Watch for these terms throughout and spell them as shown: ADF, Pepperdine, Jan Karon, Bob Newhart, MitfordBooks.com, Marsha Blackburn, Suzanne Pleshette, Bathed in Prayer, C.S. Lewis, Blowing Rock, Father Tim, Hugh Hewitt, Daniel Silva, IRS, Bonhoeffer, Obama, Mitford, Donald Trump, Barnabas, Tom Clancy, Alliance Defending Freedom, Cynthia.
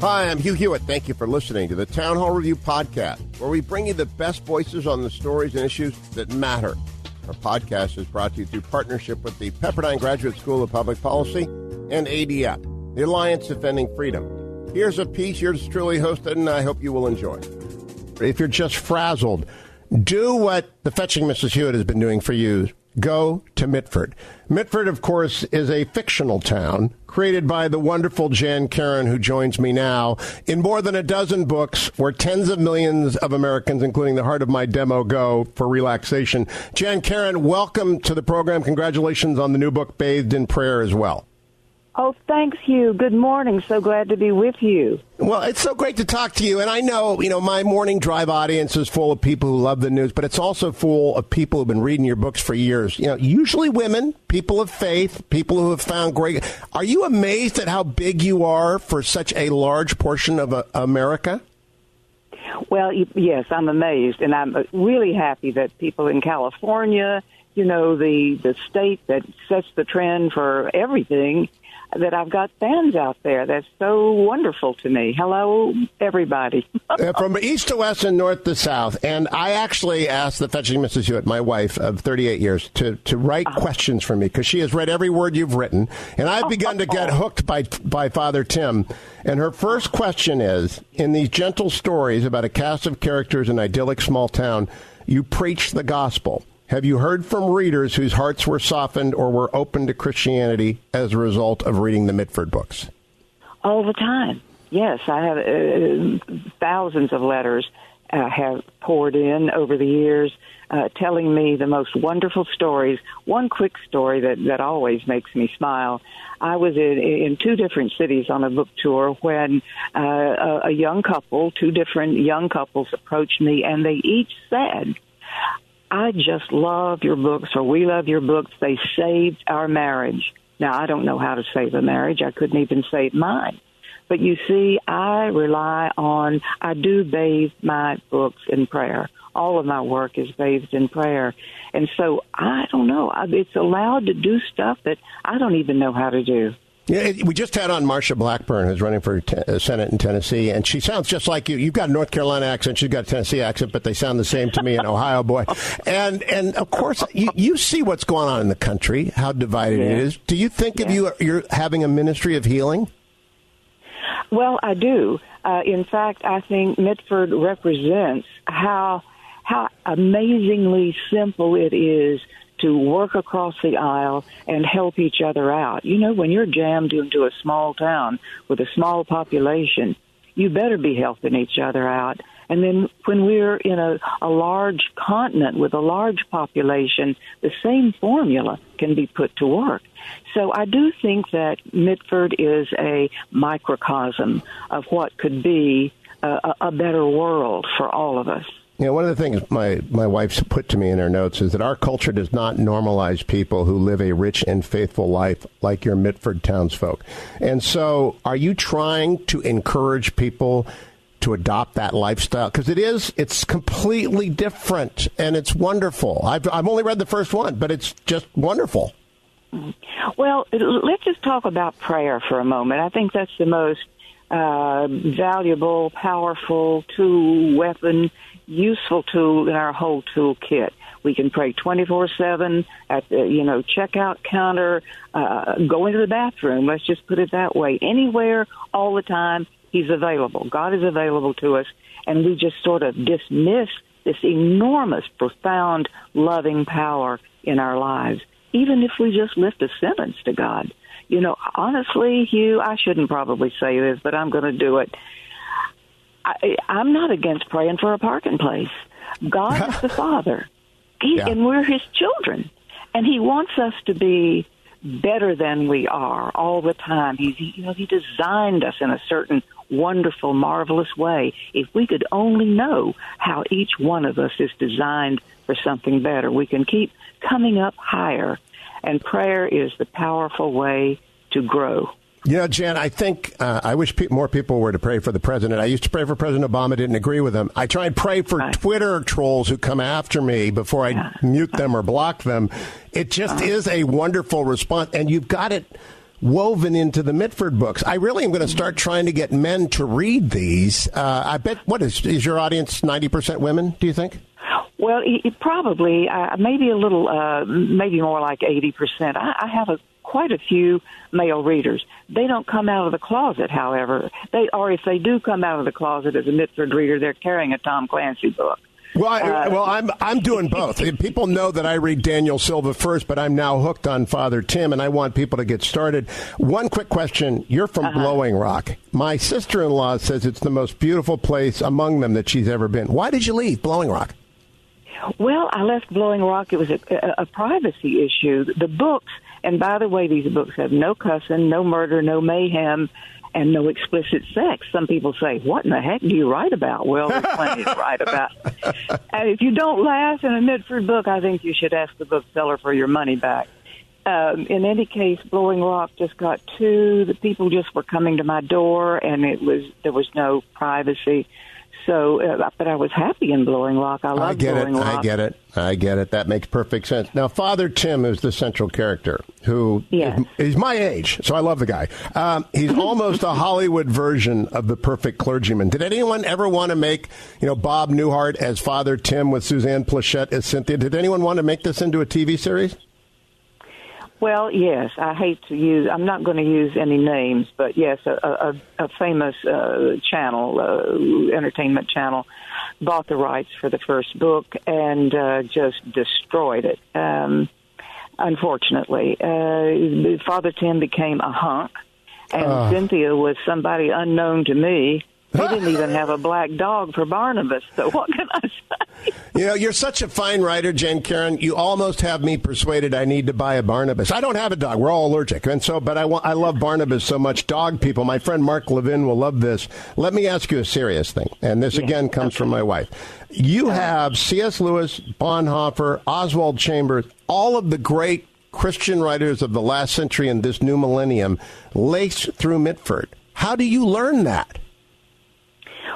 Hi, I'm Hugh Hewitt. Thank you for listening to the Town Hall Review Podcast, where we bring you the best voices on the stories and issues that matter. Our podcast is brought to you through partnership with the Pepperdine Graduate School of Public Policy and ADF, the Alliance Defending Freedom. Here's a piece yours truly hosted, and I hope you will enjoy. If you're just frazzled, do what the fetching Mrs. Hewitt has been doing for you. Go to Mitford. Mitford, of course, is a fictional town created by the wonderful Jan Karon, who joins me now in more than a dozen books where tens of millions of Americans, including the heart of my demo, go for relaxation. Jan Karon, welcome to the program. Congratulations on the new book, Bathed in Prayer, as well. Oh, thanks, Hugh. Good morning. So glad to be with you. Well, it's so great to talk to you. And I know, my morning drive audience is full of people who love the news, but it's also full of people who've been reading your books for years. Usually women, people of faith, people who have found great. Are you amazed at how big you are for such a large portion of America? Well, yes, I'm amazed. And I'm really happy that people in California, the state that sets the trend for everything, that I've got fans out there. That's so wonderful to me. Hello, everybody. From east to west and north to south. And I actually asked the fetching Mrs. Hewitt, my wife of 38 years, to write questions for me, because she has read every word you've written. And I've begun to get hooked by Father Tim. And her first question is, in these gentle stories about a cast of characters in an idyllic small town, you preach the gospel. Have you heard from readers whose hearts were softened or were open to Christianity as a result of reading the Mitford books? All the time. Yes, I have thousands of letters have poured in over the years telling me the most wonderful stories. One quick story that always makes me smile. I was in two different cities on a book tour when a young couple, two different young couples approached me, and they each said, I just love your books, or we love your books. They saved our marriage. Now, I don't know how to save a marriage. I couldn't even save mine. But you see, I do bathe my books in prayer. All of my work is bathed in prayer. And so I don't know. It's allowed to do stuff that I don't even know how to do. Yeah, we just had on Marsha Blackburn, who's running for Senate in Tennessee, and she sounds just like you. You've got a North Carolina accent, she's got a Tennessee accent, but they sound the same to me, an Ohio boy. And of course, you see what's going on in the country, how divided it is. Do you think of you're having a ministry of healing? Well, I do. In fact, I think Mitford represents how amazingly simple it is to work across the aisle and help each other out. When you're jammed into a small town with a small population, you better be helping each other out. And then when we're in a large continent with a large population, the same formula can be put to work. So I do think that Mitford is a microcosm of what could be a better world for all of us. One of the things my wife's put to me in her notes is that our culture does not normalize people who live a rich and faithful life like your Mitford townsfolk. And so are you trying to encourage people to adopt that lifestyle? Because it's completely different, and it's wonderful. I've only read the first one, but it's just wonderful. Well, let's just talk about prayer for a moment. I think that's the most valuable, powerful tool, weapon, useful tool in our whole toolkit. We can pray 24/7 at the checkout counter, go into the bathroom. Let's just put it that way. Anywhere, all the time, He's available. God is available to us, and we just sort of dismiss this enormous, profound, loving power in our lives, even if we just lift a sentence to God. Honestly, Hugh, I shouldn't probably say this, but I'm going to do it. I'm not against praying for a parking place. God is the Father, and we're His children, and He wants us to be better than we are all the time. He designed us in a certain wonderful, marvelous way. If we could only know how each one of us is designed for something better, we can keep coming up higher. And prayer is the powerful way to grow. You know, Jan, I think I wish more people were to pray for the president. I used to pray for President Obama. Didn't agree with him. I try and pray for Twitter trolls who come after me before I mute them or block them. It just is a wonderful response, and you've got it woven into the Mitford books. I really am going to start trying to get men to read these. I bet, what is your audience 90% women, do you think? Well, it probably, maybe a little, maybe more like 80%. I have quite a few male readers. They don't come out of the closet, however. If they do come out of the closet as a Mitford reader, they're carrying a Tom Clancy book. Well, I'm doing both. People know that I read Daniel Silva first, but I'm now hooked on Father Tim, and I want people to get started. One quick question. You're from Blowing Rock. My sister-in-law says it's the most beautiful place among them that she's ever been. Why did you leave Blowing Rock? Well, I left Blowing Rock. It was a privacy issue. The books, and by the way, these books have no cussing, no murder, no mayhem, and no explicit sex. Some people say, what in the heck do you write about? Well, there's plenty to write about. And if you don't laugh in a Mitford book, I think you should ask the bookseller for your money back. In any case, Blowing Rock just got too. The people just were coming to my door, and there was no privacy. So, but I was happy in Blowing Rock. I love Blowing Rock. I get it. That makes perfect sense. Now, Father Tim is the central character who is my age, so I love the guy. He's almost a Hollywood version of the perfect clergyman. Did anyone ever want to make, Bob Newhart as Father Tim with Suzanne Pleshette as Cynthia? Did anyone want to make this into a TV series? Well, yes, I'm not going to use any names, but yes, a famous channel, entertainment channel, bought the rights for the first book and just destroyed it, unfortunately. Father Tim became a hunk, and Cynthia was somebody unknown to me. They didn't even have a black dog for Barnabas, so what can I say? You're such a fine writer, Jan Karon. You almost have me persuaded I need to buy a Barnabas. I don't have a dog. We're all allergic. And so, but I love Barnabas so much. Dog people, my friend Mark Levin will love this. Let me ask you a serious thing, and this again comes from my wife. You have C.S. Lewis, Bonhoeffer, Oswald Chambers, all of the great Christian writers of the last century and this new millennium laced through Mitford. How do you learn that?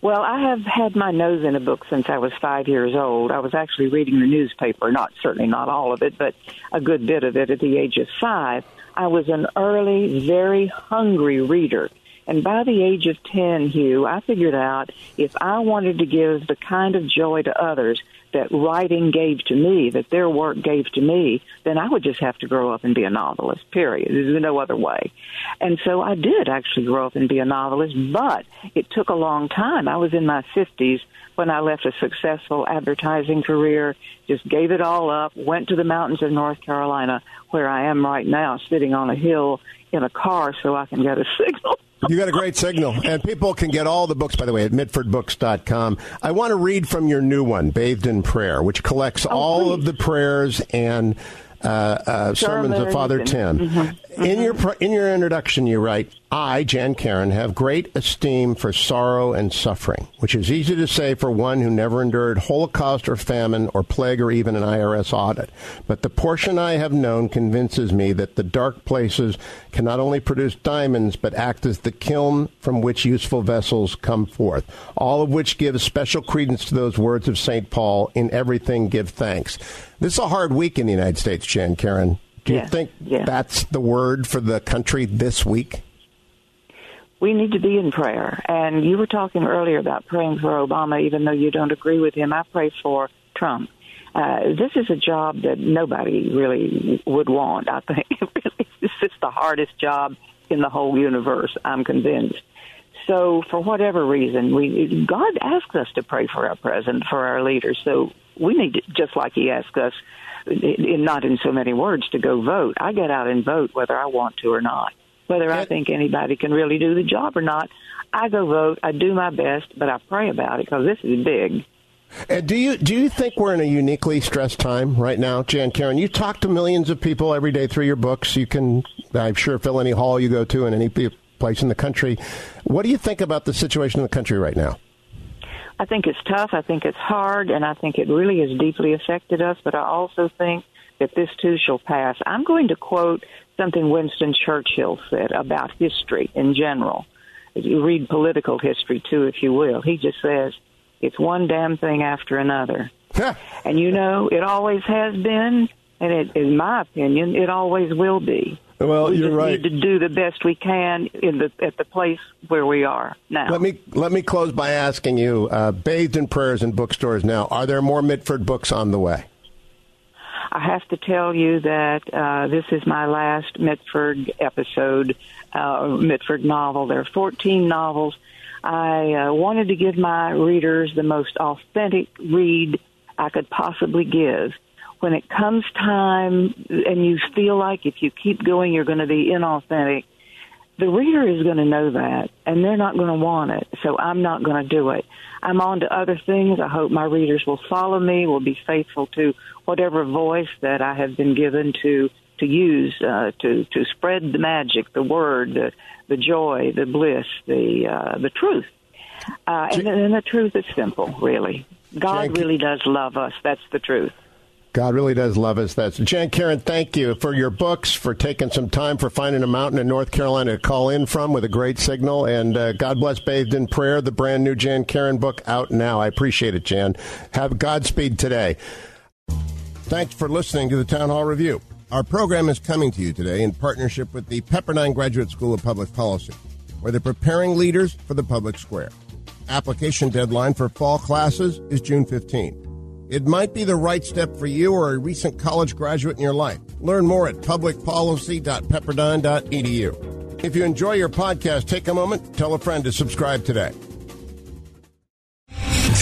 Well, I have had my nose in a book since I was 5 years old. I was actually reading the newspaper, certainly not all of it, but a good bit of it at the age of 5. I was an early, very hungry reader. And by the age of 10, Hugh, I figured out if I wanted to give the kind of joy to others that writing gave to me, that their work gave to me, then I would just have to grow up and be a novelist, period. There's no other way. And so I did actually grow up and be a novelist, but it took a long time. I was in my 50s when I left a successful advertising career, just gave it all up, went to the mountains of North Carolina, where I am right now, sitting on a hill in a car so I can get a signal. You got a great signal. And people can get all the books, by the way, at MitfordBooks.com. I want to read from your new one, Bathed in Prayer, which collects all of the prayers and sermons of Father Tim. Mm-hmm. In your introduction, you write, I, Jan Karon, have great esteem for sorrow and suffering, which is easy to say for one who never endured Holocaust or famine or plague or even an IRS audit. But the portion I have known convinces me that the dark places can not only produce diamonds, but act as the kiln from which useful vessels come forth, all of which gives special credence to those words of St. Paul, in everything give thanks. This is a hard week in the United States, Jan Karon. Do you think that's the word for the country this week? We need to be in prayer. And you were talking earlier about praying for Obama, even though you don't agree with him. I pray for Trump. This is a job that nobody really would want, I think. It's just the hardest job in the whole universe, I'm convinced. So for whatever reason, God asks us to pray for our president, for our leaders. So we need to, just like he asks us, not in so many words, to go vote. I get out and vote whether I want to or not. Whether I think anybody can really do the job or not, I go vote, I do my best, but I pray about it because this is big. Do you think we're in a uniquely stressed time right now, Jan Karon? You talk to millions of people every day through your books. You can, I'm sure, fill any hall you go to in any place in the country. What do you think about the situation in the country right now? I think it's tough. I think it's hard, and I think it really has deeply affected us. But I also think that this too shall pass. I'm going to quote something Winston Churchill said about history in general. You read political history too, if you will. He just says, it's one damn thing after another. And, you know, it always has been, and it, in my opinion, it always will be. Well, you're right. We need to do the best we can at the place where we are now. Let me close by asking you, Bathed in Prayer in bookstores now. Are there more Mitford books on the way? I have to tell you that this is my last Mitford episode, Mitford novel. There are 14 novels. I wanted to give my readers the most authentic read I could possibly give. When it comes time and you feel like if you keep going, you're going to be inauthentic, the reader is going to know that, and they're not going to want it, so I'm not going to do it. I'm on to other things. I hope my readers will follow me, will be faithful to whatever voice that I have been given to use, to spread the magic, the word, the joy, the bliss, the truth. And the truth is simple, really. God really does love us. That's the truth. God really does love us. That's Jan Karon, thank you for your books, for taking some time, for finding a mountain in North Carolina to call in from with a great signal. And God bless Bathed in Prayer, the brand new Jan Karon book out now. I appreciate it, Jan. Have Godspeed today. Thanks for listening to the Town Hall Review. Our program is coming to you today in partnership with the Pepperdine Graduate School of Public Policy, where they're preparing leaders for the public square. Application deadline for fall classes is June 15. It might be the right step for you or a recent college graduate in your life. Learn more at publicpolicy.pepperdine.edu. If you enjoy your podcast, take a moment, tell a friend to subscribe today.